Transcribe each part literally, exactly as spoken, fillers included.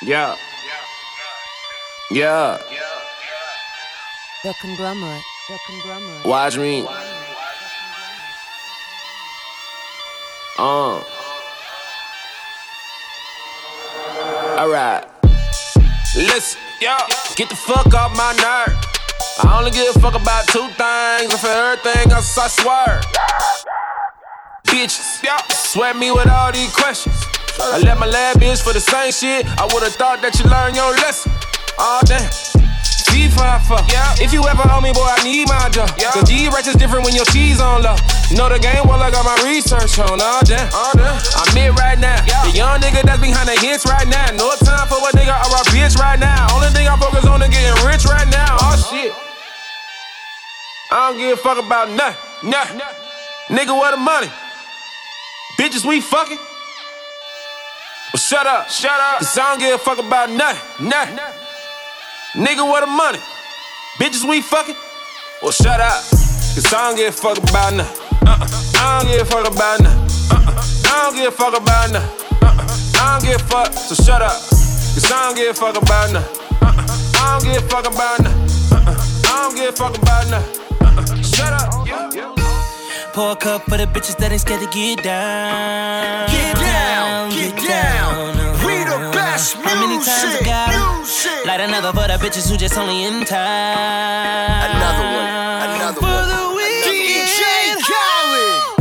Yeah. Yeah. The conglomerate. The conglomerate. Watch me. Uh. Alright. Listen, yo. Get the fuck off my nerve. I only give a fuck about two things, and for everything else I swear. Bitches, sweat me with all these questions. I let my lab bitch for the same shit. I would've thought that you learned your lesson. All damn. G five fuck. If you ever owe me, boy, I need my dough. The G rate's different when your cheese on low. Know the game well, I got my research on. All damn. I'm it right now. The young nigga that's behind the hits right now. No time for a nigga or a bitch right now. Only thing I focus on is getting rich right now. Oh shit. I don't give a fuck about nothing. Nothing. Nigga, where the money? Bitches, we fucking? Well, shut up, shut up. Cause I don't give a fuck about nothing, nothing. nothing. Nigga, where the money? Bitches, we fucking? Well, shut up. Cause I don't give a fuck about nothing. Uh-uh. I don't give a fuck about nothing. Uh-uh. I don't give a fuck about nothing. Uh-uh. I don't give a fuck, so shut up. Cause I don't give a fuck about nothing. Uh-uh. I don't give a fuck about nothing. Uh-uh. I don't give a fuck about nothing. Uh-uh. Shut up. Yeah. Yeah. Pour a cup for the bitches that ain't scared to get down. Get down, get down. We the best music. How many times I got music. Light another for the bitches who just only in time. Another one, another for one. The D J Khaled.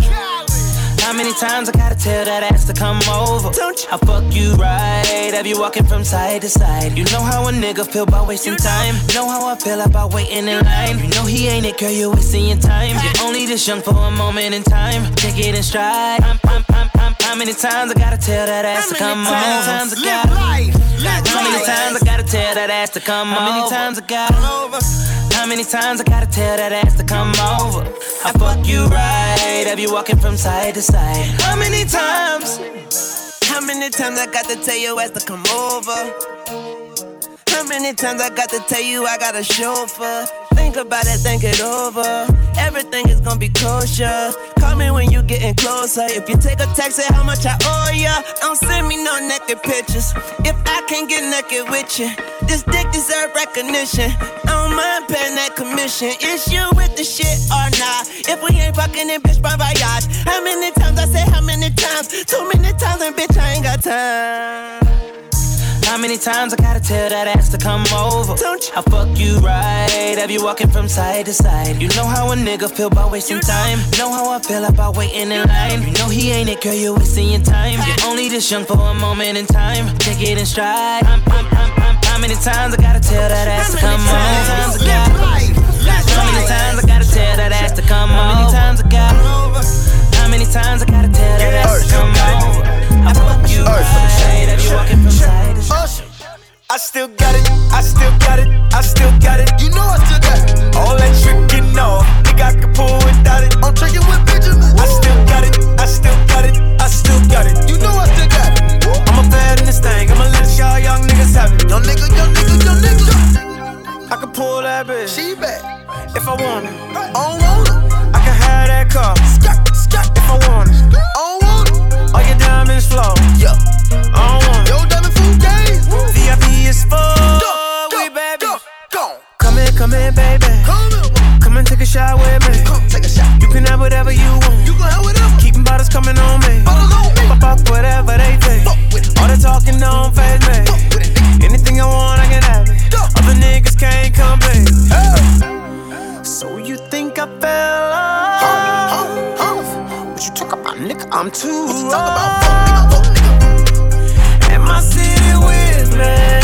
How many times I gotta tell that ass to come over? Don't you? I'll fuck you right. Have you walking from side to side? You know how a nigga feel about wasting you know. time. Know how I feel about waiting in line. You know he ain't it, girl, you wasting your time. You're only this young for a moment in time. Take it in stride. I'm, I'm, I'm, I'm, how many times I gotta tell that ass to come over? How many times I gotta How many times I gotta tell that ass to come over? How many times I gotta How many times I gotta tell that ass to come over? I fuck you right, have you walking from side to side? How many times? How many times I got to tell your ass to come over? How many times I got to tell you I got a chauffeur? Think about it, think it over. Everything is gonna be kosher. Call me when you getting closer. If you take a text, say how much I owe ya. Don't send me no naked pictures. If I can't get naked with you, this dick deserve recognition. I don't mind paying that commission. Is you with the shit or not? If we ain't fucking it, bitch, bye bye yacht. How many times I say how many times? Too many times and bitch, I ain't got time. How many times I gotta tell that ass to come over? Don't you? I'll fuck you right, have you walking from side to side. You know how a nigga feel about wasting time. Know how I feel about waiting in line. You know he ain't it, girl, you wasting your time. You're only this young for a moment in time. Take it in stride. I'm, I'm, I'm, I'm, how many times I gotta tell that ass to come over? How many times I gotta How many times I gotta tell that ass to come over? How many times I gotta How many times I gotta tell that ass to come over? I fuck you right, have you walking from side to side. I still got it, I still got it, I still got it. You know I still got it. All that trickin' off, nigga, I can pull without it. I'm trickin' with bitches. I still got it, I still got it, I still got it. You know I still got it. I'm a fad in this thing, I'ma let y'all young niggas have it. Young nigga, young nigga, young nigga. I can pull that bitch. She back. If I want it, I don't want it. I can have that car. Scat, scat. If I want it, I don't want it. All your diamonds flow. Yeah. I don't want it. Yo, diamond food days. V I P. It's for go, go, we baby. Go, go. Come in, come in, baby. Come in, come and take a shot with me. Come take a shot. You can have whatever you want. You can have whatever. Keeping bottles coming on me. Fuck, fuck whatever they think. All the talking don't faze me. Anything I want, I can have it. Other niggas can't come back. Hey. So you think I fell off? Huh, huh, huh. What you talk about, nigga? I'm too old. What you talk about, fuck, nigga? Fuck, nigga. And my city with me.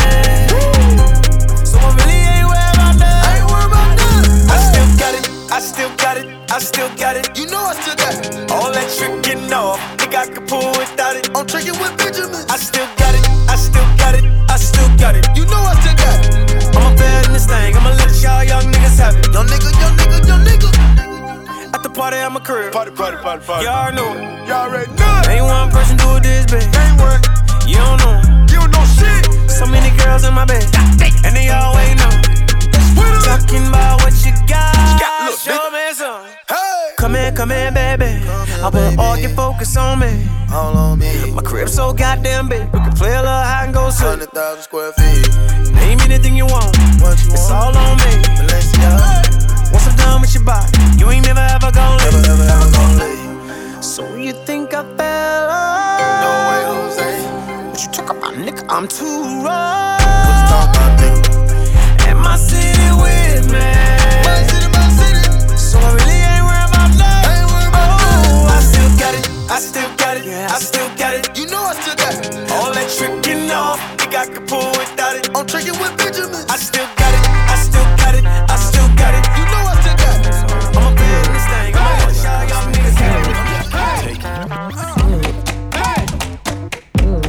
I still got it, I still got it. You know I still got it. All that trickin' off, nigga, I can pull without it. I'm trickin' with Benjamin. I still got it, I still got it, I still got it. You know I still got it. I'm a bad in this thing, I'ma let y'all young niggas have it. Young nigga, young nigga, young nigga. At the party, I'm a crib. Party, party, party, party. Y'all know it. Y'all already know it. Ain't one person do this, bitch. Ain't one. You don't know it. You don't know shit. So many girls in my bed, and they always know. Talking about what you got, you got look, show me some. Hey. Come in, come in, baby. Come in, I put all your focus on me. All on me. My crib so goddamn big. We can play a little hide and go soon. thousand square feet. Name anything you want, what you want. It's all on me. Balenciaga. Once I'm done with your body, you ain't never ever gon' leave. Never, never, never gon' leave. So you think I fell off? No way, Jose. What you talk about, nigga? I'm too raw. What you talk about, nigga? And my city with me. My city, my city. So I really ain't worried about that. I ain't worried about that. Oh, I still got it. I still got it. Yeah, I still got it. You know I still got it. All that tricking off. I could pull without it. I'm tricking with Benjamins. I still got it. I still got it. I still got it. You know I still got it. I'ma build this thing. I'ma let y'all y'all niggas have it. Hey, hey, hey, hey, hey, hey, hey. Wait,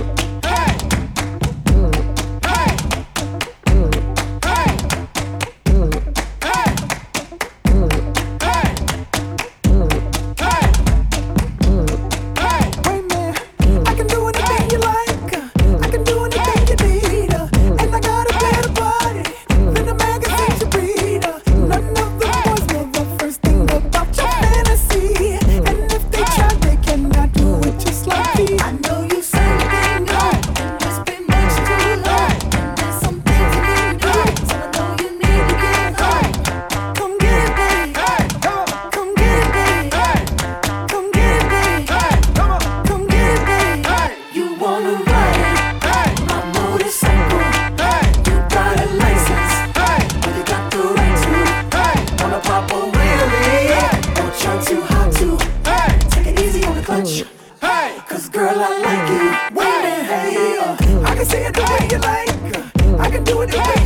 man, I can do anything you like.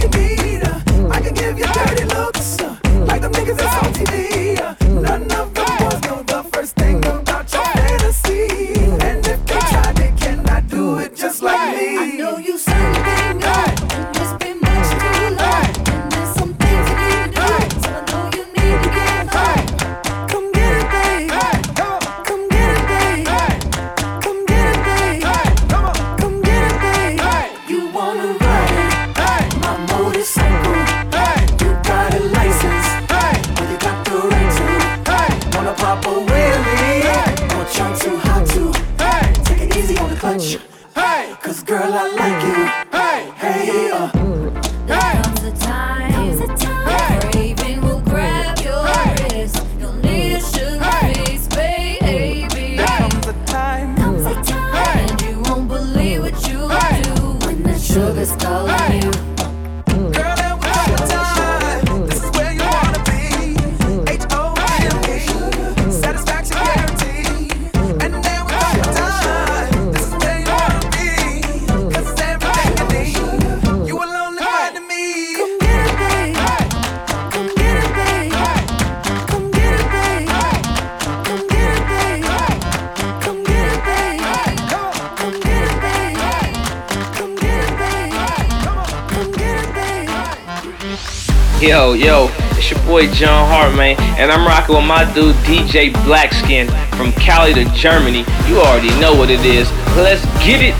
Yo, yo, it's your boy John Hart, man, and I'm rocking with my dude D J Blackskin from Cali to Germany. You already know what it is. Let's get it.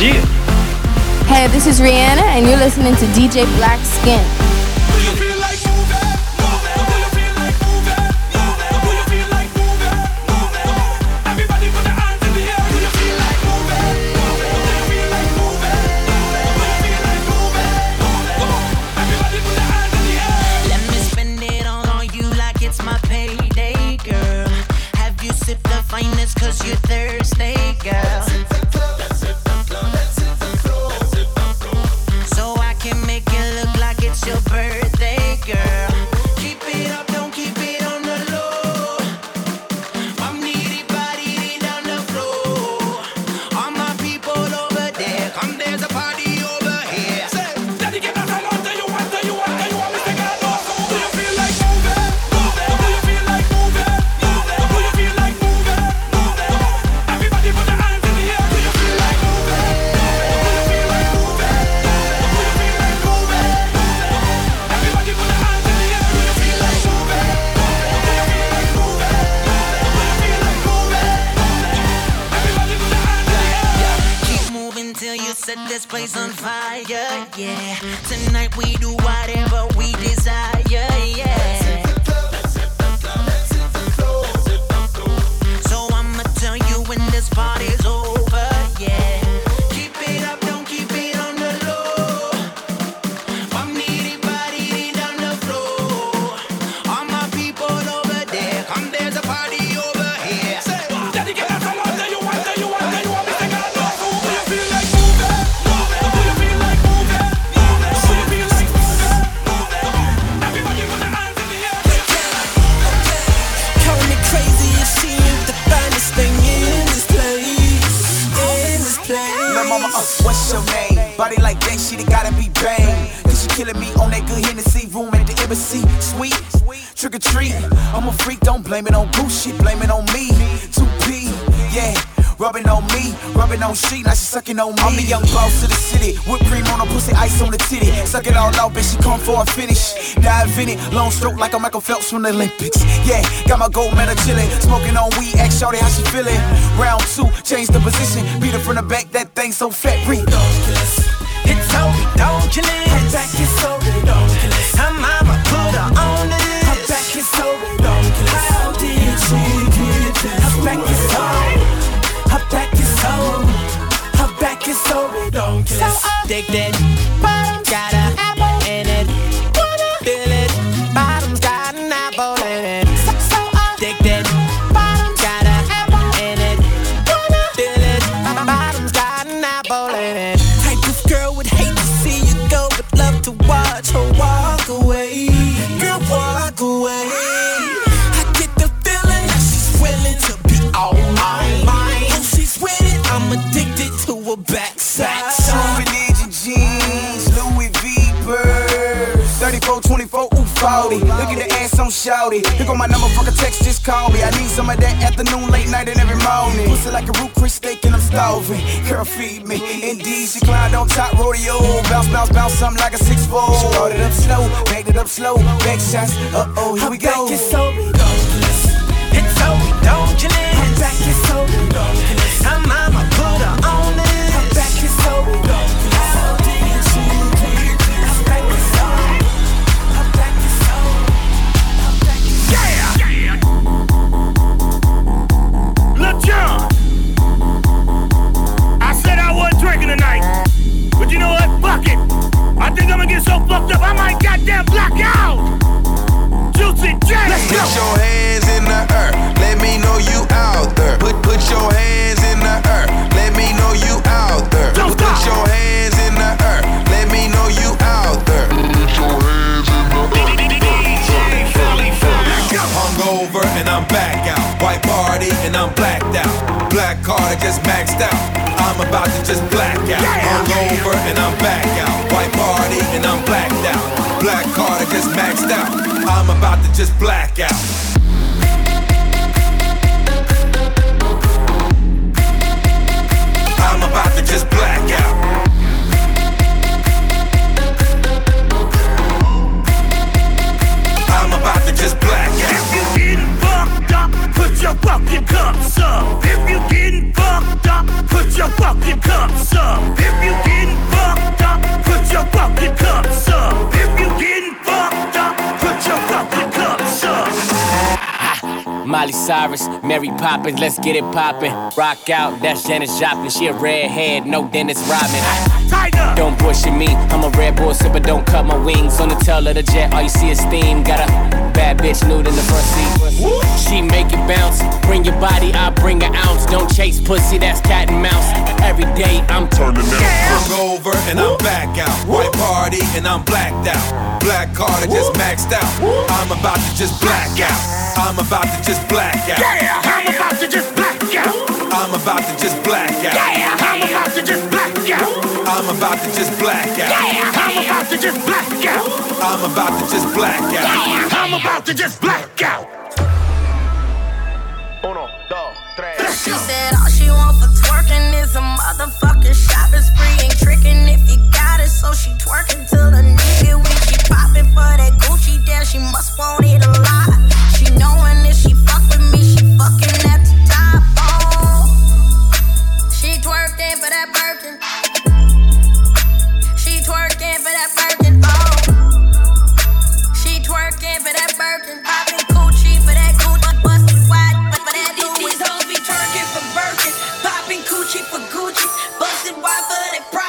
Yeah. Hey, this is Rihanna, and you're listening to D J Blackskin. Party's over, yeah. Keep it up, don't keep it on the low. What's your name? Body like that shit, it gotta be bang. Cause she killing me on that good Hennessy. Room at the embassy, sweet, trick or treat. I'm a freak, don't blame it on bullshit, blame it on me. two P, yeah. Rubbing on me, rubbing on she, now she sucking on me. I'm the young boss of the city, whipped cream on her pussy, ice on the titty. Suck it all out, bitch, she come for a finish. Dive in it, long stroke like a Michael Phelps from the Olympics. Yeah, got my gold medal chillin', smoking on weed, ask shorty how she feelin'. Round two, change the position, beat her from the back, that thing so fat, ridiculous. It's so ridiculous, her back is so ridiculous. Her mama put her on the list, her back is so ridiculous. How did she get this? Her back is so. Her back is so, her back is so ridiculous. So addicted, bottom got an apple in it. Wanna feel it, bottom's got an apple in it. So, so addicted, bottom got an apple in it. Wanna feel it, bottom's got an apple in it. Type of girl would hate to see you go, but love to watch her walk away. Girl, walk away. I get the feeling that she's willing to be all mine. I'm addicted to a backside. Souvenir jeans, Louis V purse, thirty-four twenty-four, ooh, forty. Look at the ass, I'm shouty. Pick on my number, fuck a text, just call me. I need some of that afternoon, late night, and every morning. Pussy like a root Chris steak and I'm starving. Girl, feed me. Indeed, she climbed on top rodeo. Bounce, bounce, bounce, something like a six four. She brought it up slow, backed it up slow. Back shots, uh-oh, here we go. Her back is so ridiculous. It's so ridiculous. Her back is so ridiculous. Her mama put her on this. Her back is so ridiculous. How did she get this? Her back is so, her back is so, her back is so. Yeah! Look, John, I said I wasn't drinking tonight, but you know what? Fuck it. I think I'm gonna get so fucked up I might goddamn black out. Juicy J. Let's go. Put your hands in the air, let me know you out there. Put put your hands in the air, let me know you out there. Don't stop. Put your hands in the air, let me know you out there. Put your hands in the air. Hungover and I'm back out. White party and I'm blacked out. Black card just maxed out. I'm about to just black out. Hungover and I'm back out. White party and I'm blacked out. Black card just maxed out. I'm about to just black out. I'm about to just black out. I'm about to just black out. If you getting fucked up, put your fucking cups up. If you getting fucked up, put your fucking cups up. If you getting fucked up, put your fucking cups up. If you getting fucked up, put your fucking cups up. Miley Cyrus, Mary Poppins, let's get it poppin'. Rock out, that's Janis Joplin. She a redhead, no Dennis Rodman. Tiger. Don't bullshit me, I'm a Red Bull sipper, don't cut my wings. On the tail of the jet, all you see is steam. Got a bad bitch nude in the front seat. Woo. She make it bounce, bring your body, I bring an ounce. Don't chase pussy, that's cat and mouse. Every day I'm turning out. Yeah. Hungover and Woo. I'm back out. Woo. White party and I'm blacked out. Black card just maxed out. Woo. I'm about to just black out. I'm about to just black out. Yeah. I'm about to just black out. Woo. I'm about to just black out. Yeah. I'm about to just black out. I'm about to just black out. Yeah. I'm about to just black out. I'm about to just black out. Yeah. I'm about to just black out. Uno, dos, tres. She said all she want for twerking is a motherfucking shopping spree. Ain't tricking if you got it, so she twerking till the nigga when she popping for that Gucci. Damn, she must want it a lot. She knowing if she fuck with me, she fucking at the top. Oh, she twerking for that Birkin. Twerking for that Birkin, oh. She twerking for that Birkin, popping coochie for that Gucci, busting wide for that Louis. These hoes be twerking for Birkin, popping coochie for Gucci, busting wide for that.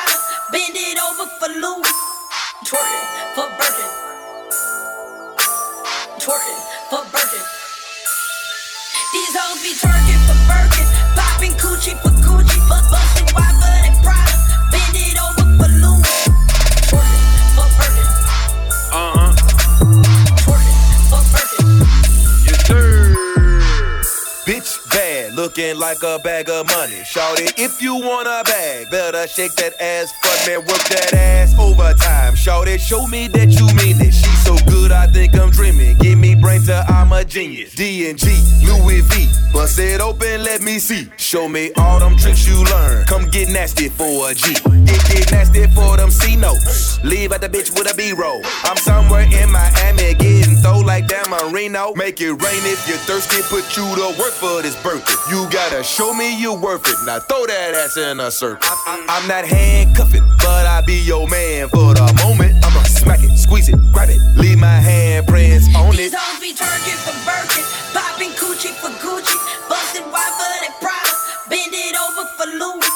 looking like a bag of money. Shout it if you want a bag, better shake that ass front, man, work that ass overtime. Shout it, show me that you mean it. She so good, I think I'm dreaming. Give me brain till I'm a genius. D and G, Louis V, bust it open, let me see. Show me all them tricks you learn. Come get nasty for a G. Get get nasty for them C notes. Leave out the bitch with a B roll. I'm somewhere in Miami getting throw like down my Reno. Make it rain if you're thirsty. Put you to work for this birthday. You gotta show me you're worth it. Now throw that ass in a circle. I, I, I'm not handcuffing, but I be your man for the moment. I'ma smack it, squeeze it, grab it, leave my handprints on it. These hoes be twerking for Birkins, popping coochie for Gucci, busting wide for that Prada, bend it over for Louis.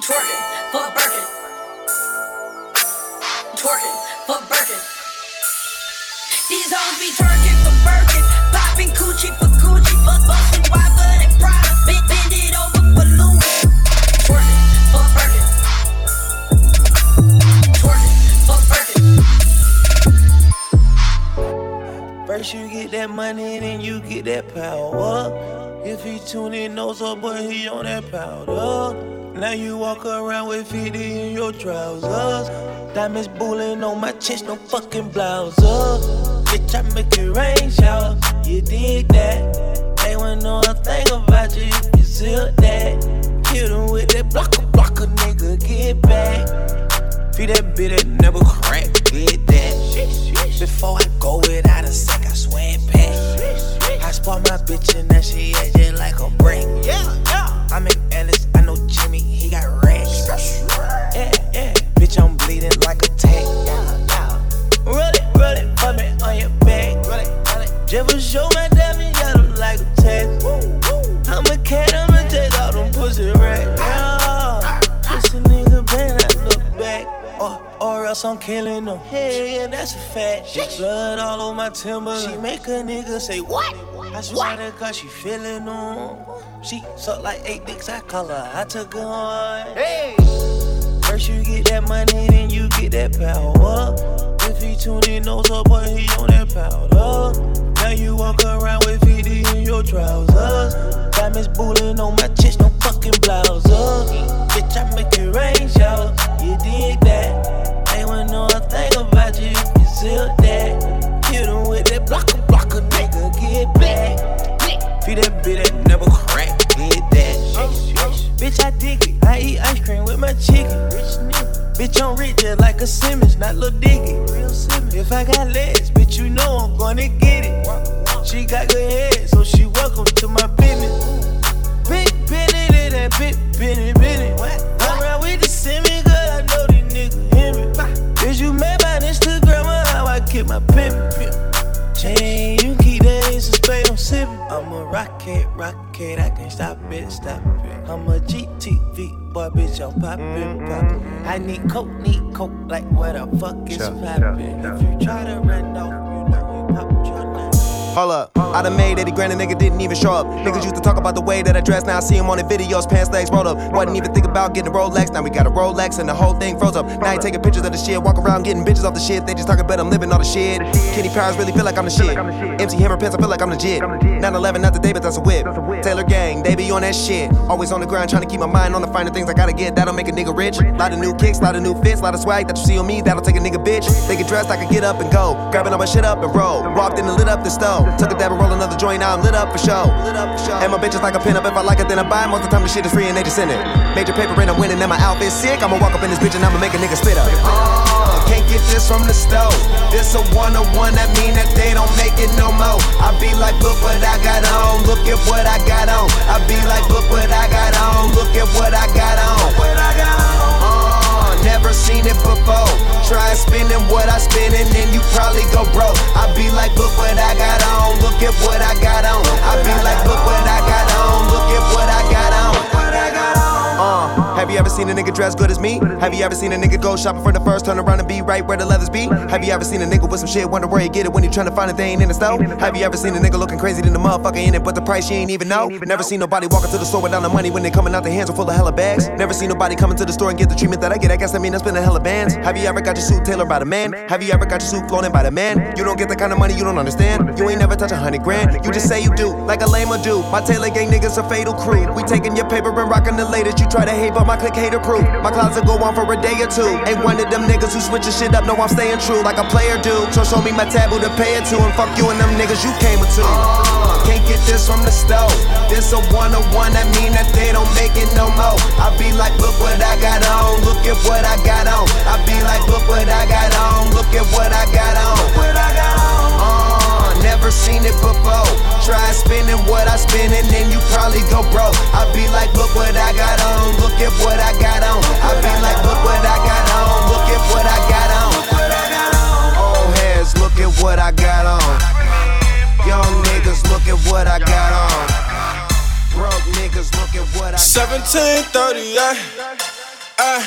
Twerking for Birkin, twerking for Birkin. These hoes be twerking for Birkin, popping coochie for Gucci, busting wide for that Prada, bend, bend it over for Louis. Twerking for Birkin, twerking for Birkin. First you get that money, then you get that power. If he tune in, nose up, but he on that powder. Now you walk around with fifty in your trousers. Diamonds bullying on my chest, no fucking blouse up. Bitch, I make it rain, shower. You did that. They wouldn't know a thing about you if you sealed that. Kill them with that blocker, blocker, nigga, get back. Feed that bitch that never crack, get that. Before I go without a sec, I swear it back. I spot my bitch and now she acting like a brick. I'm in Ellis, I know Jimmy, he got racks. Yeah, yeah. Bitch, I'm bleeding like a tag. Roll it, roll it, put me on your back. Jeff'll show my diamond, got him like a tag. I'm a cat, I'ma take all them pussy racks. Oh, pussy nigga, man, I look back. Or, or else I'm killing them. Hey, yeah, that's a fact. Blood all on my timber. She make a nigga say, what? I swear to God, she feeling them. She suck like eight dicks, I call her, I took her on. Hey. First you get that money, then you get that power. If he tune in, nose up, but he on that powder. Now you walk around with fifty in your trousers. Diamonds bullying on my chest, no fucking blouse up. Bitch, I make it rain, shower. You did that. They wouldn't know a thing about you if you sealed that. Kill them with that blocker, blocker, nigga, get back. Feed that bitch that never crack, did that. Um, um, bitch, I dig it. I eat ice cream with my chicken. Rich nigga. Bitch, I'm rich just like a Simmons, not Lil Diggy. Real Simmons. If I got legs, bitch, you know I'm gonna get it. Walk, walk. She got good head, so she welcome to my business. Big Benny, that big Benny, Benny. I'm around with the Simmons, girl, I know these niggas hear me. Bah. Is you mad by Instagram or how I get my pimpin'? Chain, you keep that ace of spade, I'm sippin'. I'm a rocket, rocket, I can't stop it, stop it. I'm a G T V, boy, bitch, I'm poppin', poppin'. I need coke, need coke, like what the fuck is poppin'? If you try to run off, you know you pop your nut. Hold up, I done made eighty grand and nigga didn't even show up. Niggas used to talk about the way that I dress, now I see him on the videos, pants legs rolled up. Wasn't even think about getting a Rolex, now we got a Rolex and the whole thing froze up. Now I ain't taking pictures of the shit, walk around getting bitches off the shit. They just talking about I'm living all the shit. Kenny Powers really feel like I'm the shit. M C Hammer pants, I feel like I'm legit. nine eleven, not the day, but that's a whip. Taylor Gang, they be on that shit. Always on the grind, trying to keep my mind on the finer things I gotta get. That'll make a nigga rich. Lot of new kicks, lot of new fits, lot of swag that you see on me, that'll take a nigga bitch. They get dressed, I can get up and go. Grabbing all my shit up and roll. Walked in and lit up the stove. Took a dab and roll another joint, now I'm lit up for show. And my bitch is like a pin up, if I like it then I buy it. Most of the time the shit is free and they just send it. Major paper and I'm winning and my outfit's sick. I'ma walk up in this bitch and I'ma make a nigga spit up. uh, Can't get this from the stove. This a one-on-one, that mean that they don't make it no more. I be like, look what I got on, look at what I got on. I be like, look what I got on, look at what I got on. uh, Never seen it before. Try spending what I spend and then you probably go broke. I be like, look what I got on, look at what I got on. I be like, look what I got on, look at what I got on. Uh, have you you ever seen a nigga dress good as me? Have you ever seen a nigga go shopping for the first, turn around and be right where the leathers be? Have you ever seen a nigga with some shit, wonder where he get it when he tryna find it, they ain't in the store? Have you ever seen a nigga looking crazy than the motherfucker in it, but the price you ain't even know? Never seen nobody walking to the store without the money when they coming out their hands are full of hella bags. Never seen nobody coming to the store and get the treatment that I get. I guess I mean I spend a hella bands. Have you ever got your suit tailored by the man? Have you ever got your suit flown in by the man? You don't get the kind of money you don't understand. You ain't never touch a hundred grand. You just say you do, like a lamer do. My Taylor gang niggas a fatal crew. We taking your paper and rocking the latest. You try to hate, but my click hater proof. My closet go on for a day or two. Ain't one of them niggas who switch your shit up. No, I'm staying true, like a player do. So show me my taboo to pay it to, and fuck you and them niggas you came with too. Uh, can't get this from the stove. This a one-on-one, that mean that they don't make it no more. I be like, look what I got on. Look at what I got on. I be like, look what I got on. Look at what I got on. What I got on. Uh, never seen it before. Try spinning what I spin and then you probably go broke. I be like, look what I got on. Look at what I got on. I be like, look what I got on. Look at what I got on. Old heads, look at what I got on. Young niggas, look at what I got on. Broke niggas, look at what I got on. seventeen thirty-eight. I,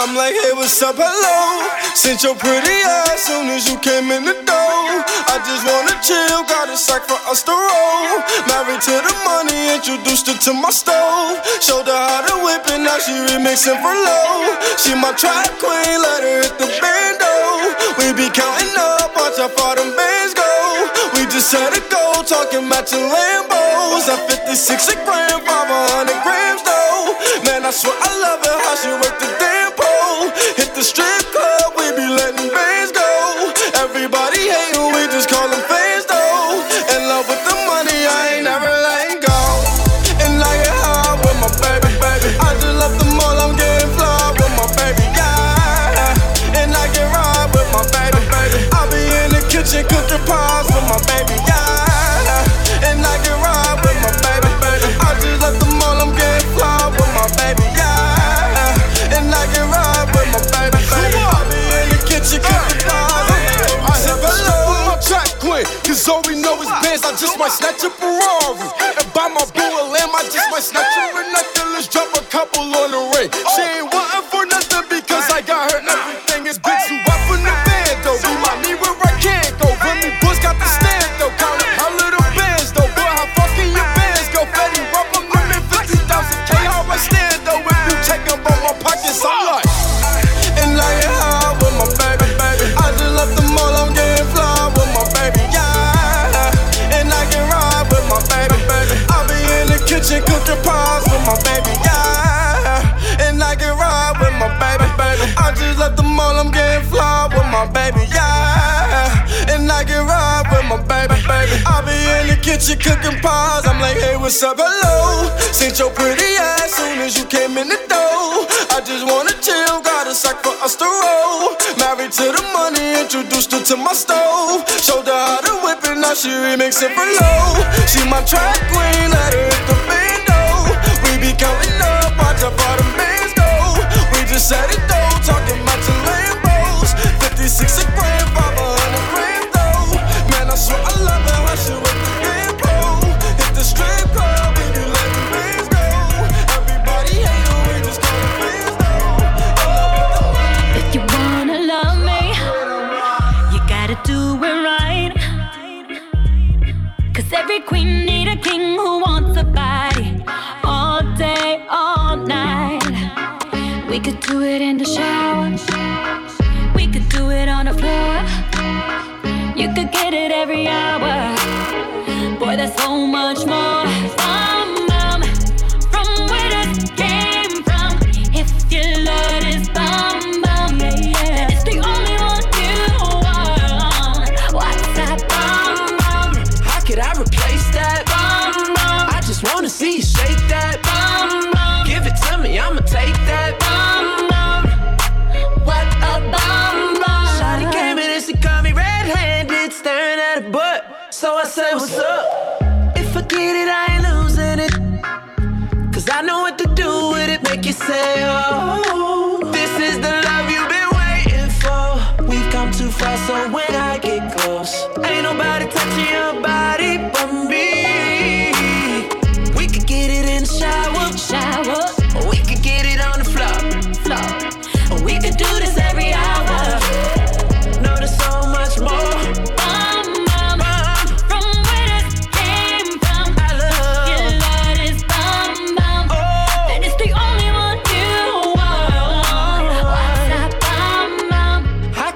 I'm like, hey, what's up, hello? Sent your pretty eyes soon as you came in the door. I just wanna chill, got a sack for us to roll. Married to the money, introduced her to my stove. Showed her how to whip and now she remixing for low. She my track queen, let her hit the bando. We be counting up, watch how far them bands go. We just had a goal, talking matching Lambos. At fifty-six a gram, five hundred grams though. Man, I swear I love it, how she work the damn pole. Hit the strip club, we be letting bands go. Everybody hate who we just call them fans though. In love with the money, I ain't never letting go. And I get high with my baby, baby. I just left the mall, I'm getting fly with my baby, yeah. And I get ride with my baby, baby. I be in the kitchen cooking pies with my baby, yeah. And I get ride with my baby, baby. I just left the mall, I'm getting fly with my baby, yeah. And I get ride with my baby, baby. I be in the kitchen cooking pies. Cause all we know is bands, I just might snatch a Ferrari. And buy my boo a lamb, I just might snatch her a necklace. Drop a couple on the ring. She ain't wantin' for nothing because I got her everything. It's big zoo up in the band though. Do my knee where I can't go. Remy Bush got the stand though. Count up her little bands though. Boy, how fucking your bands go. Fetty Rob, I'm living fifty thousand K. How I stand though. If you check up on my pockets, I'm like. And I ain't high with my baby, baby. I just left the mall, I'm getting fly with my baby, yeah. And I can ride with my baby, baby. I be in the kitchen cooking pies with my baby, yeah. And I can ride with my baby, baby. I just left the mall, I'm getting fly with my baby, yeah. And I can ride with my baby, baby. I be in the kitchen cooking pies. I'm like, hey, what's up, hello? Sent your pretty ass soon as you came in the door. I just wanna chill, got a sack for us to roll. Married to the money, introduced her to my stove. Showed her how to whip it, now she remixing for low. She my track queen, let her hit the bando. We be counting up, watch how far them bands go. We just had it though, talking about your Lambos. Fifty-six a gram, five hundred gram though. Man, I swear I love her, how she with the damn pole. Hit the strip club, we be letting the bands go. Everybody hate her, we just call her fans. You wanna love me, you gotta do it right. Cause every queen need a king who wants a body. All day, all night. We could do it in the shower. We could do it on the floor. You could get it every hour. Boy, that's so much more. From mom, from where this came from. If you love this bomb. Wanna see you shake that bum, bum. Give it to me, I'ma take that bum, bum. What a bum, bum. Shawty came in and she caught me red-handed, staring at a butt. So I said, what's up? If I get it, I ain't losing it. Cause I know what to do with it. Make you say, oh, this is the love you've been waiting for. We've come too far, so when I get close, ain't nobody touching your body but me. Shower. We could get it on the floor.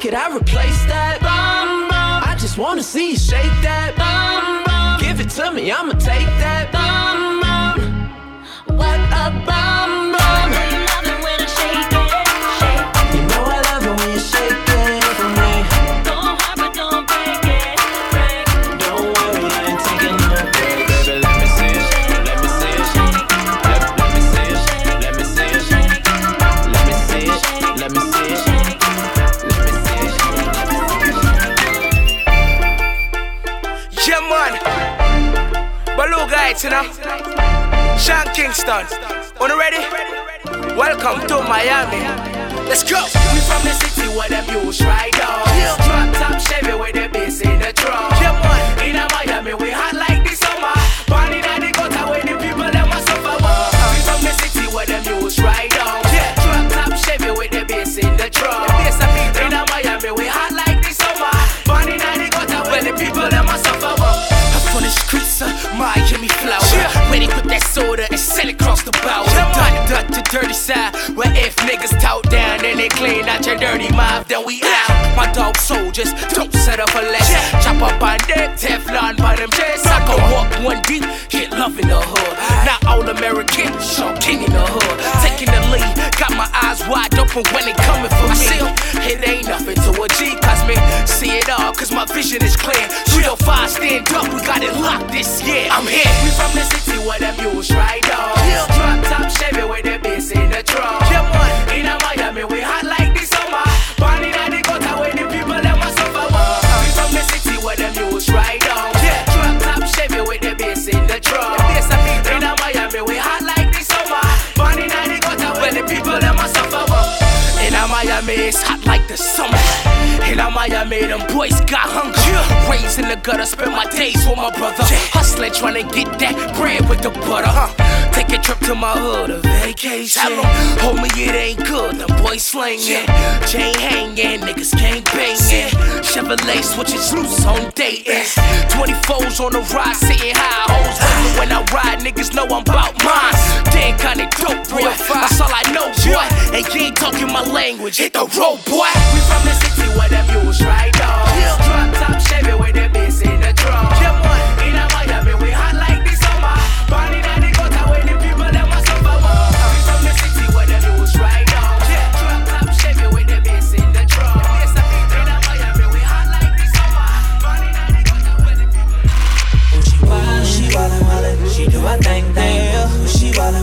could I replace that? Bum, bum. I just wanna see you shake that. Bum, bum. Give it to me, I'ma take that. Bum, bum. What a bum, bum. I really love it when I shake it, shake it. You know I love it when you shake it for me. Don't hurt but don't break it, break. Don't worry, I ain't taking no break. Baby, let me see it, let me see it. Let, let me see it, let me see it. Let me see it, let me see it. You know? Sean Kingston, on you ready? Welcome to Miami. Let's go. We from the city where them youths ride on. Drop top Chevy with the bass in the drum. In a Miami we hot like the summer. Burning at the gutter where the people them a suffer. We from the city where them youths ride on. Drop top Chevy with the bass in the drum. In a Miami we hot like the summer. Burning at the gutter where the people them a suffer. On the streets of Miami, Florida, yeah. When they put that soda and sell it across the bow. Dot to dirty side, where if niggas tout down and they clean out your dirty mouth, then we out. My dog soldiers don't set up for less. Yeah. Chop up on deck, Teflon by them chests. I can walk one deep, get love in the hood. Not all American, Sean King in the hood. Taking the lead, got my eyes wide open when they coming for me. I see 'em, it ain't nothing to a G, cause me see it all, cause my vision is clear. three oh five, stand up, we got it. Lock this, yeah, I'm here. We from the city where them youths ride on. Drop top Chevy with the bass in the drum. In a Miami we hot like the summer. Burning at the gutter where the people them a suffer. We from the city where them youths ride on. Drop top Chevy with the bass in the drum. In a Miami we hot like the summer. Burning at the gutter where the people them a suffer. In a Miami it's hot like the summer. In a Miami them boys got hungry. Yeah. Raised in the gutter, spend my days with my brother. Yeah. Hustling, trying to get that bread with the butter. Huh. Take a trip to my hood, a vacation. Tell 'em, homie, it ain't good. Them boys slinging, yeah. Chain hanging, niggas can't bang it. Chevrolet switches loose on dating. twenty-fours on the ride, sitting high hoes. Ah. When I ride, niggas know I'm about mine. Damn kind of dope, boy. That's all I know, boy. Yeah. And you ain't talking my language. Hit the road, boy. We from the city where them youths ride on. Drop top Chevy with the bass in the drum. In a Miami we hot like the summer. Burning at the gutter where the people them a suffer. We from the city where them youths ride on. Drop top Chevy with the bass in the drum. In a Miami we hot like the summer. Burning at the gutter where the people. Oh, she wildin', she wildin', wildin', she do her thing, thing. Oh, she wildin', wildin',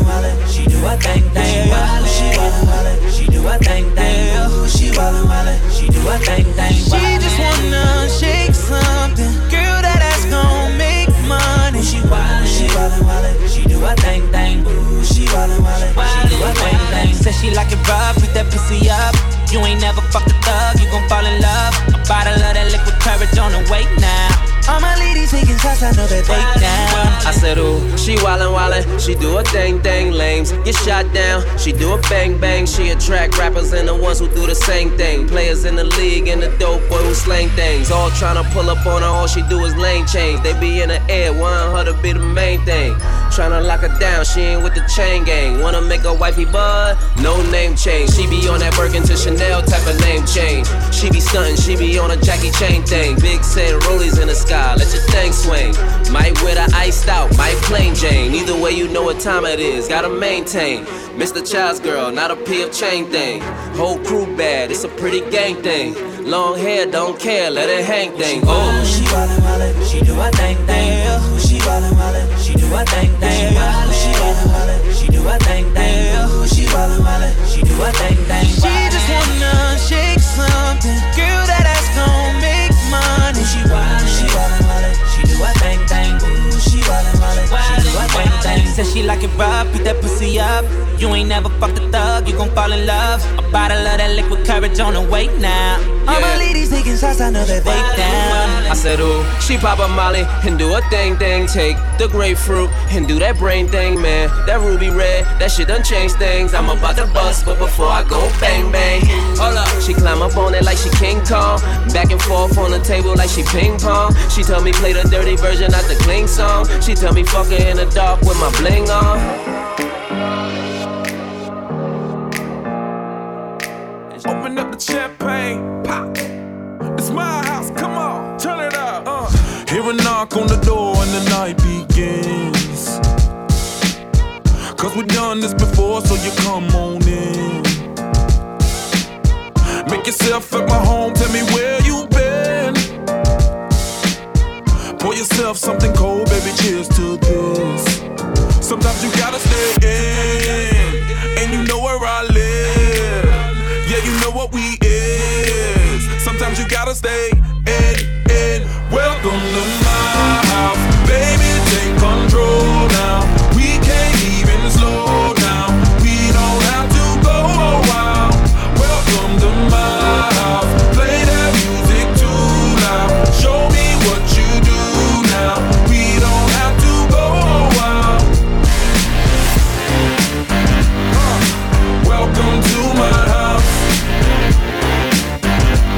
she do her thing, thing. Oh, she wildin', wildin', she do her thing, thing. Oh, she wildin', wildin'. She do her thing, thing. She just wanna shake something. Girl, that ass gon' make money. She wildin', she wildin', wildin'. She do her thing, thing. Ooh, she wildin', wildin'. She do her thing, thing. Said she like it rough, put that pussy up. You ain't never fucked a thug, you gon' fall in love. A bottle of that liquid courage on the way now. All my ladies taking shots, I know that they down. I said, ooh, she wildin', wildin', she do a thing, thing, lames get shot down, she do a bang, bang. She attract rappers and the ones who do the same thing. Players in the league and the dope boy who slang things. All tryna pull up on her, all she do is lane change. They be in the air, wantin' her to be the main thing. Tryna lock her down, she ain't with the chain gang. Wanna make her wifey bud, no name change. She be on that Birkin to Chanel type of name change. She be stuntin', she be on a Jackie Chan thing. Big set rollies in the sky. Let your thing swing. Might with a iced out, might plain Jane. Either way, you know what time it is. Gotta maintain. Mister Child's girl, not a P F chain thing. Whole crew bad, it's a pretty gang thing. Long hair, don't care, let it hang thing. Oh, she wildin', wildin', she do her thing thing. Oh, she wildin', wildin', she do her thing thing. Oh, she wildin', wildin', she do her thing thing. Oh, she wildin', wildin', she do her thing thing. She just wanna shake something. Girl, that ass gon' make money. She wildin', she wildin', wildin', she do her thing thing. Ooh, she wildin', wildin', she do her thing thing. Said she like it raw, beat that pussy up. You ain't never fucked a thug, you gon' fall in love. A bottle of that liquid courage on the way now. All my ladies taking shots, I know that they down. I said, ooh, she pop a molly and do a thing thing. Take the grapefruit and do that brain thing, man. That ruby red, that shit done changed things. I'm about to bust, but before I go bang bang. Hold up, she climb up on it like she King Kong. Back and forth on the table like she ping pong. She tell me play the dirty version, not the clean song. She tell me fuck her in the dark with my bling on. Open up the champagne, pop. my house, come on, turn it up. uh. Hear a knock on the door and the night begins, cause we've done this before, so you come on in. Make yourself at my home, tell me where you been. Pour yourself something cold, baby, cheers to this. Sometimes you gotta stay in, and you know where I live. Yeah, you know what we is. Sometimes you gotta stay in, in. Welcome to my house, baby, take control now. Slow down, we don't have to go a while. Welcome to my house, play that music too loud. Show me what you do now, we don't have to go a while. uh, Welcome to my house,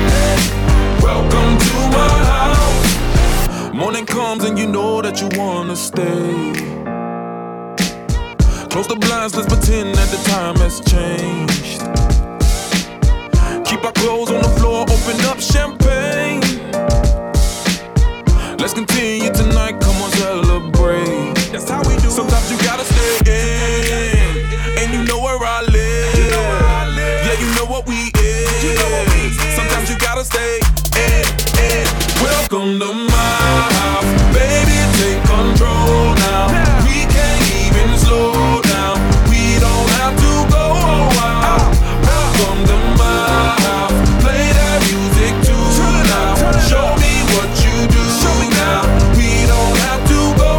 hey, welcome to my house. Morning comes and you know that you wanna stay. Close the blinds, let's pretend that the time has changed. Keep our clothes on the floor, open up champagne. Let's continue tonight, come on, celebrate. That's how we do. Sometimes you gotta stay in, and you know where I live. Yeah, you know what we is. Sometimes you gotta stay in, in. Welcome to my house, baby, take control now. We can't even slow. Welcome to my house, play that music too loud. Show me what you do now, we don't have to go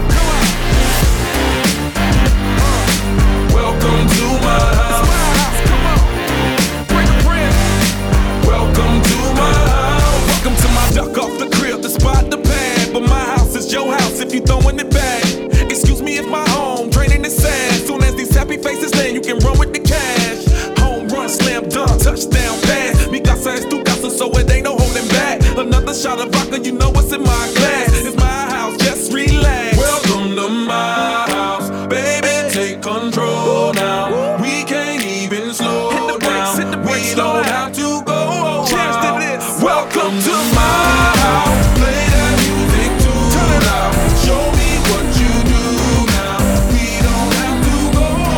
a while. Welcome to my house, welcome to my house. Welcome to my duck off the crib, the spot, the pad. But my house is your house if you throwing it back. Excuse me if my home draining is sad. Soon as these happy faces land, you can run with the cash. Slam dunk, touchdown pass. Mi casa es tu casa, so it ain't no holding back. Another shot of vodka, you know what's in my glass. It's my house, just relax. Welcome to my house, baby, take control now. We can't even slow hit the brakes, down. Hit the brakes, we don't have to go around. Cheers to this. Welcome to my house. Play that music too loud. Show me what you do now. We don't have to go around.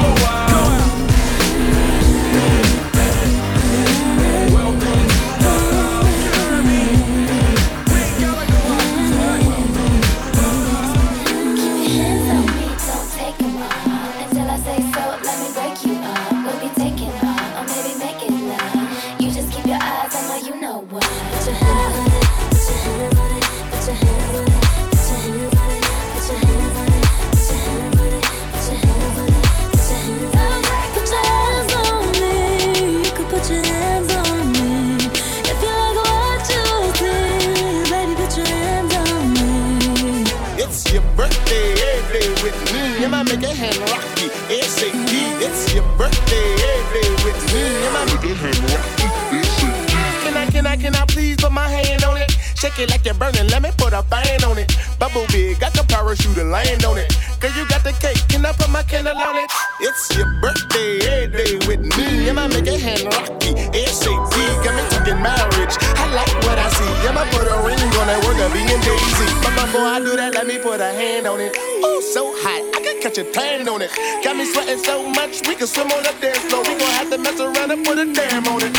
Got me sweating so much, we can swim on the dance floor. We gon' have to mess around and put a damn on it.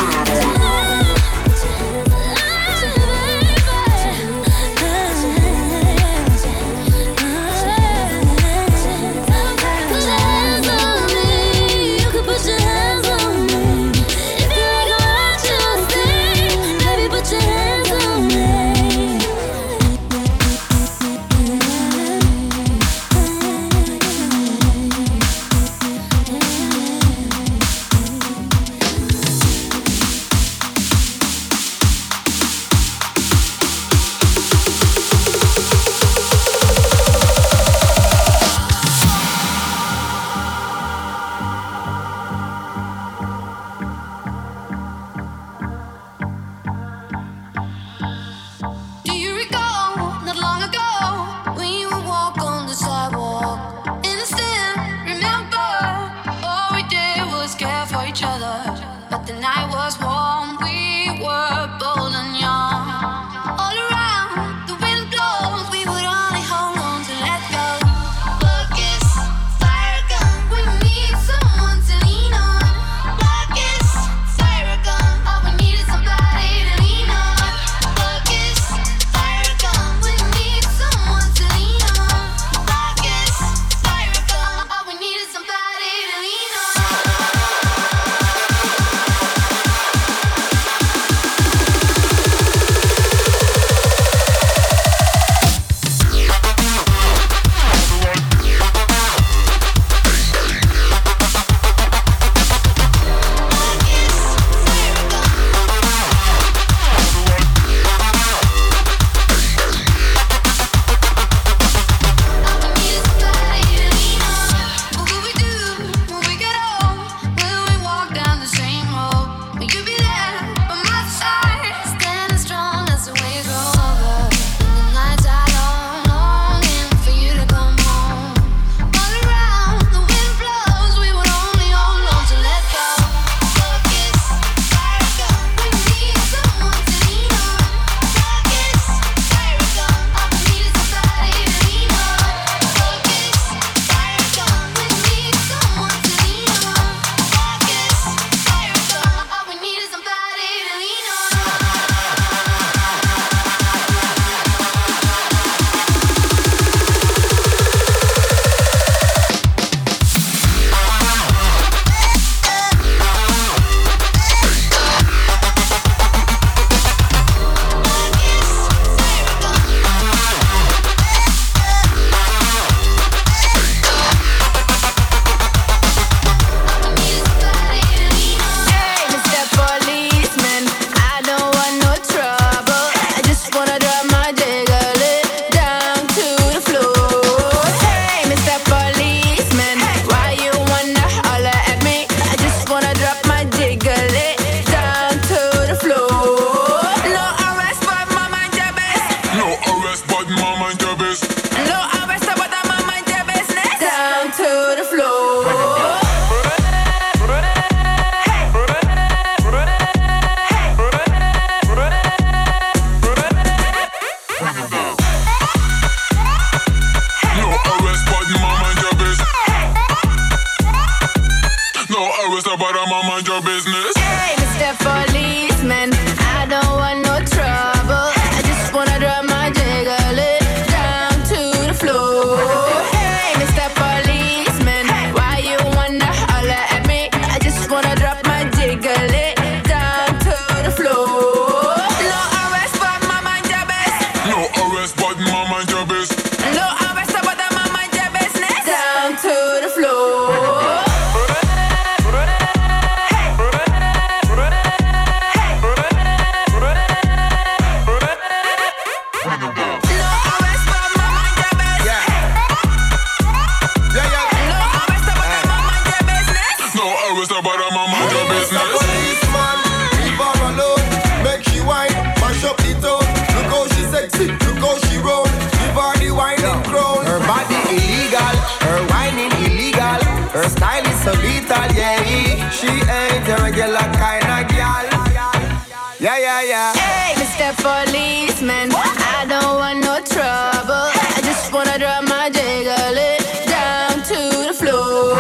Yeah, yeah, yeah. Hey, Mister Policeman, what? I don't want no trouble. I just wanna drop my jiggle it down to the floor.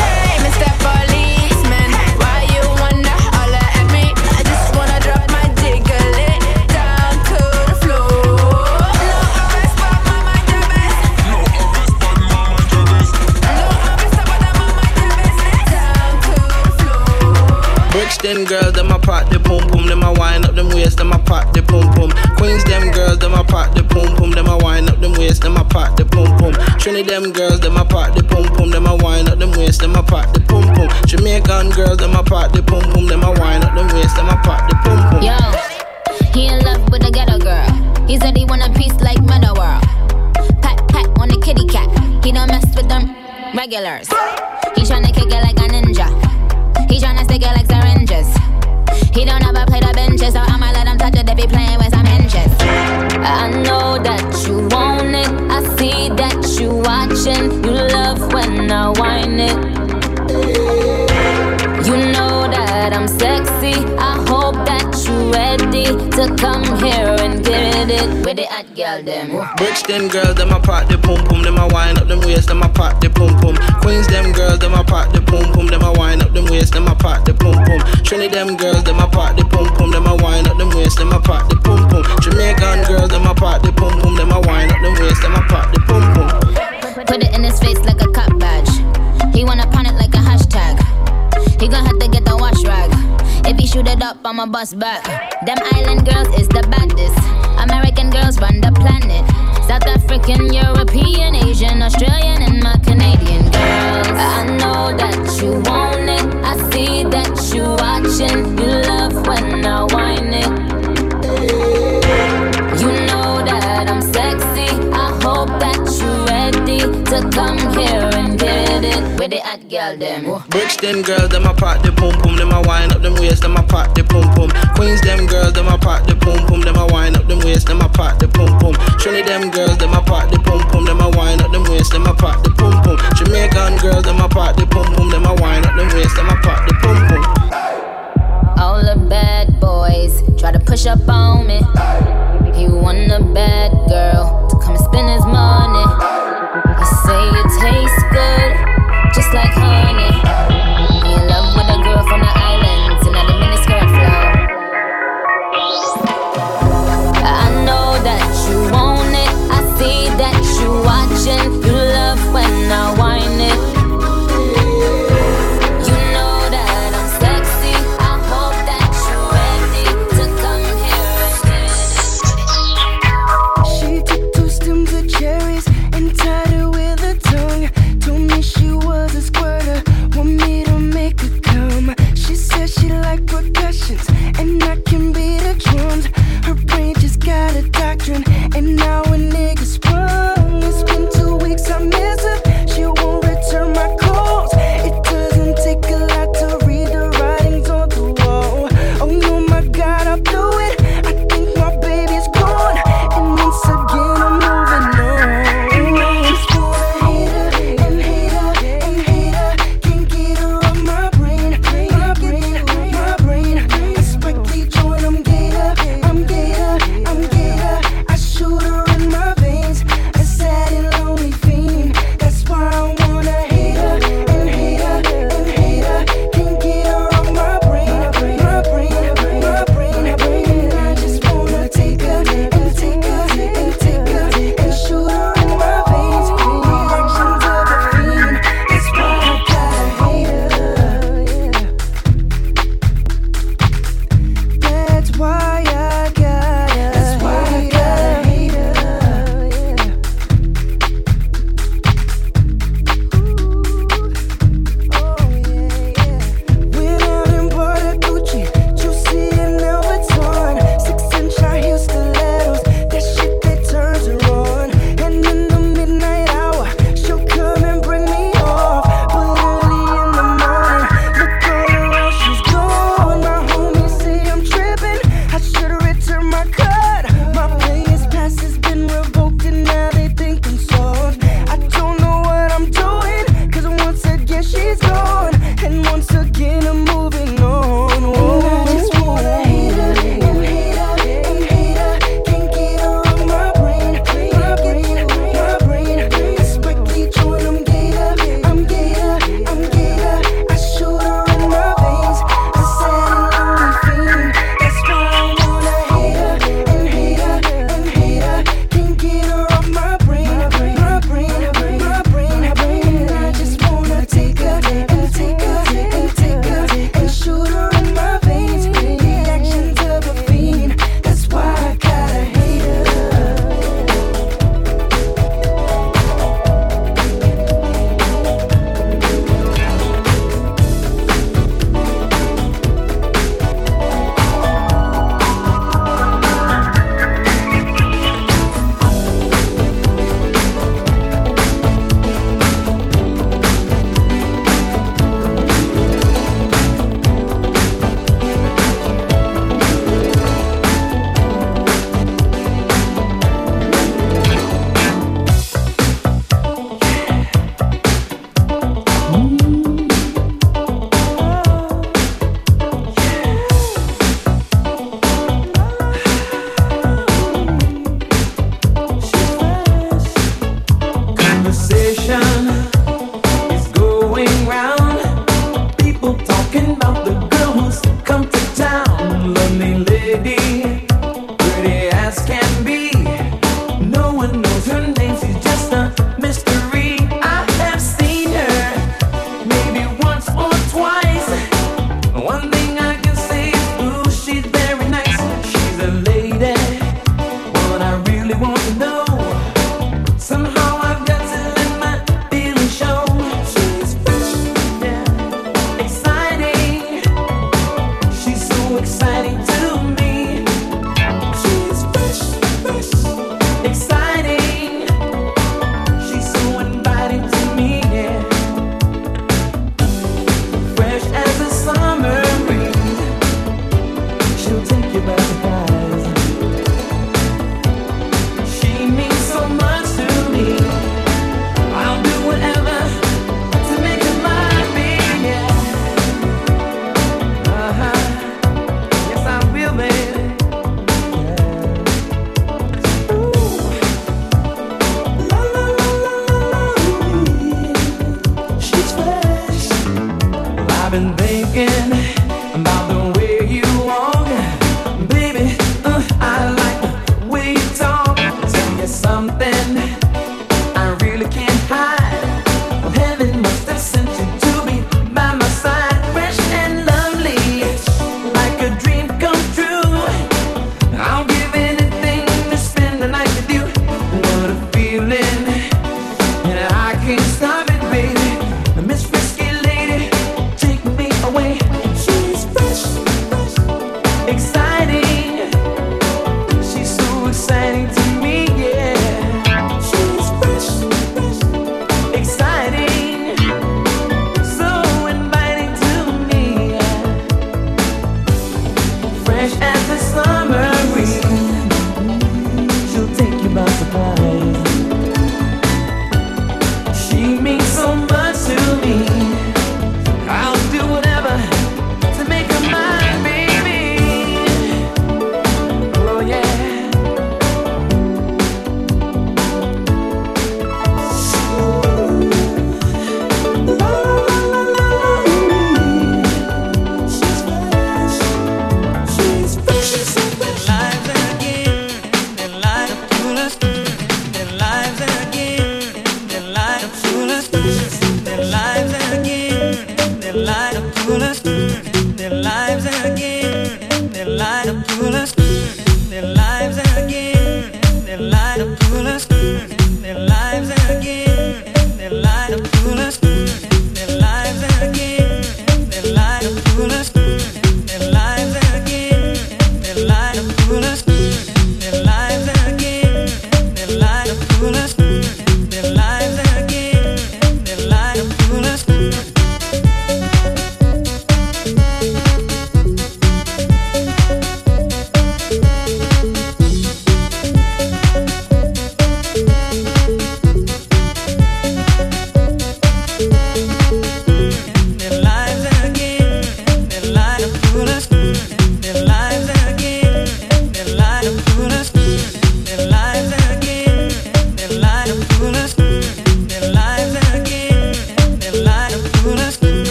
Hey, Mister Policeman, why you wanna holler at me? I just wanna drop my jiggle it down to the floor. No arrest for Mama Jabez. No arrest for Mama Jabez. No arrest for Mama Jabez. Down to the floor. Brixton girls, them a pack the pum pum, them a wind up them waist, them a pack the pum pum. Queens them girls, them a pack the pum pum, them a wind up them waist, them a pack the pum pum. Trinity them girls, them a pack the pum pum, them a wind up them waist, them a pack the pum pum. Jamaican girls, them a pack the pum pum, them a wind up them waist, them a pack the pum pum. Yo, he in love with a ghetto girl. He said he want a piece like Manowar. Pat pat on the kitty cat. He don't mess with them regulars. He tryna kick it like a ninja. He tryna stick it like syringes. He don't ever play the benches, so I'ma let him touch it if he playing with some inches. I know that you want it, I see that you watching. You love when I whine it. You know that I'm sexy, I hope that you ready to come here and get it. With the hot girl them Brixton girls, them a pack the pum pum, them a wind up them waist, them a pack the pum pum. Queens them girls, them a pack the pum pum, them a wind up them waist, them a pack the pum pum. Trinity them girls, them a pack the pum pum, them a wind up them waist, them a pack the pum pum. Jamaican girls, them a pack the pum pum, them a wind up them waist, them a pack the pum pum. Put it in his face like a cop badge. He wanna pawn it like a hashtag. He gon' have to get the wash rag. If he shoot it up, I'ma bust back. Them island girls is the baddest. American girls run the planet. South African, European, Asian, Australian, and my Canadian girls. I know that you want it, I see that you watching. You love when I whine it. You know that I'm sexy, I hope that you ready to come here and get it. With the hot girl them Brixton girls, them a pack the pum pum, them a wind up them waist, them a pack the pum pum. Queens them girls, them a pack the pum pum, them a wind up them waist, them a pack the pum pum. Trinity them girls, them a pack the pum pum, them a wind up them waist, them a pack the pum pum. Jamaican girls, them a pack the pum pum, them a wind up them waist, them a pack the pum pum. All the bad boys try to push up on me. He want a bad girl to come and spend his money. He say it tastes good, just like honey. He in love with a girl from the islands, and not a miniskirt flow. I know that you want it, I see that you watching. You love when I whine it.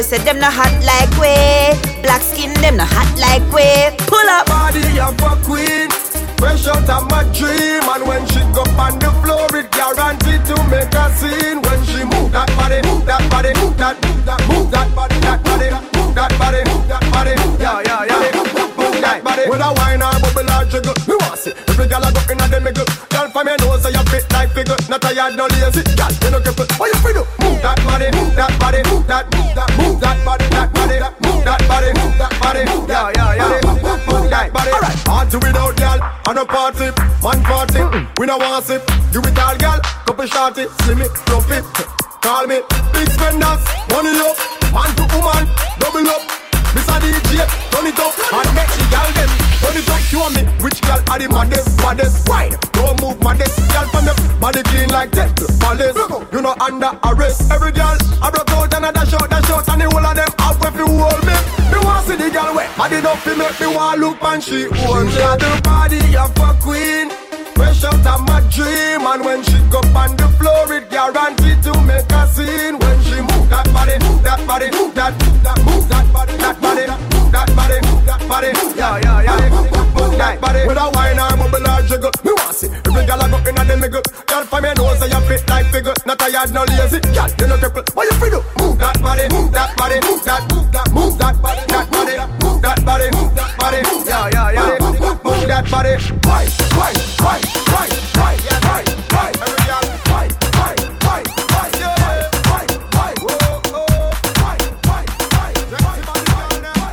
Said them not hot like we, black skin them not hot like we. Pull up, body a fuck queen, fresh out of my dream. And when she go on the floor, it guaranteed to make a scene. When she move that body, move that body, move that, move that, move that body, that body, move that body, move that body, yeah yeah yeah, move that body. When I wine or bubble or jiggle, me want see every girl I go inna them me go. Girl for me know say you fit like figure, not tired no lazy. Girl you no cripple, what you fi do? Move that body, move that body, move that. Party without girl, I no party, man party. Mm-mm. We no want sip, give it all girl. Couple shorty, slim it, plump it. Call me, big spenders, money up. Man to woman, double up. This a D J, turn it up. And make the girl them, turn it up. You and me, which girl are the maddest, maddest? Why? Don't move maddest, girl from them. Body clean like that, police. You no under arrest. Every girl, I brought out another shot, that shot. And the whole of them, I went to hold me. See the girl wet, I did not feel make me want look and she owns. She had the body of a queen, fresh out of my dream. And when she go on the floor, it guaranteed to make a scene. When she move that body, move that body, move that, move that, move that body, that body, move that body, move that body, yeah yeah yeah, move that body. With a wine or mobile or jiggle, me want see every girl I go inna them me go. Girl for me know say you fit like figure, not tired no lazy. Girl you no cripple, what you fi do? Move that body, move that body, move that, move that, move that body. Body, move that body, yeah, yeah, yeah. Body, move, move that body, right, right, right, right, right, right, right. Every girl, right, right, right, right, right, right, oh, oh, right, right, right, right, right, right, right,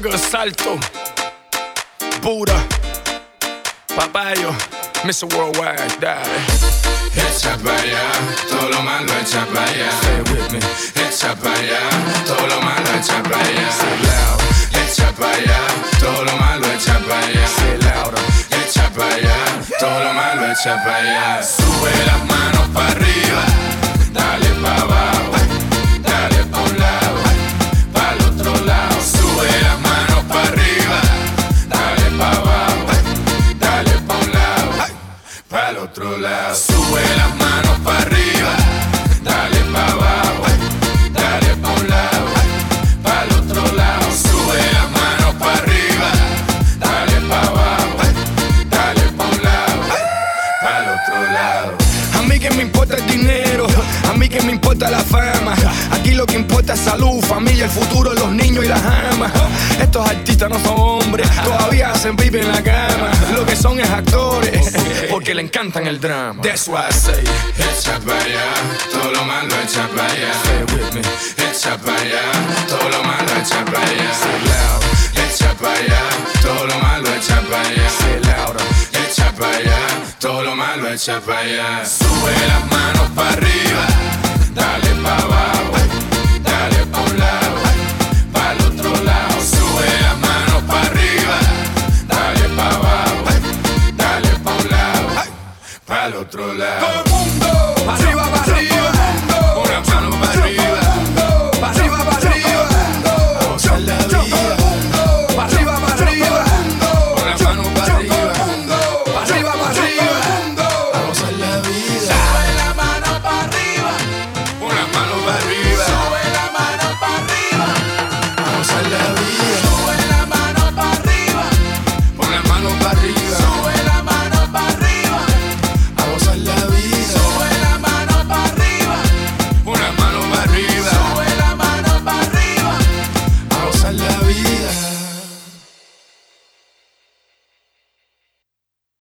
Cargo Salto, Buddha, Papayo, Mister Worldwide, dale. Echa para allá, todo lo malo echa para allá. Stay with me. Echa para allá, todo lo malo echa para allá. Say loud. Echa para allá, todo lo malo echa para allá. Say louder. Echa para allá, todo lo malo echa para allá. Sube las manos para arriba, dale para abajo, dale para un lado, para el otro lado. Sube las manos para arriba, dale para abajo, dale para un lado, para el otro lado. Sube las manos para arriba, dale para abajo, dale para un lado, para el otro lado. Sube las manos para arriba, dale para abajo, dale para un lado, para el otro lado. A mí que me importa el dinero, a mí que me importa la fama. Aquí lo que importa es salud, familia, el futuro, los niños y las amas. Estos artistas no son hombres, todavía hacen pipi en la cama. Lo que son es actores, porque le encantan el drama. That's why I say, echa para allá, todo lo malo echa para allá. Stay with me. Echa para allá, todo lo malo echa para allá. Say loud. Echa para allá, todo lo malo echa para allá. Say louder. Echa para allá, todo lo malo echa para allá. Sube las manos para arriba, dale para abajo.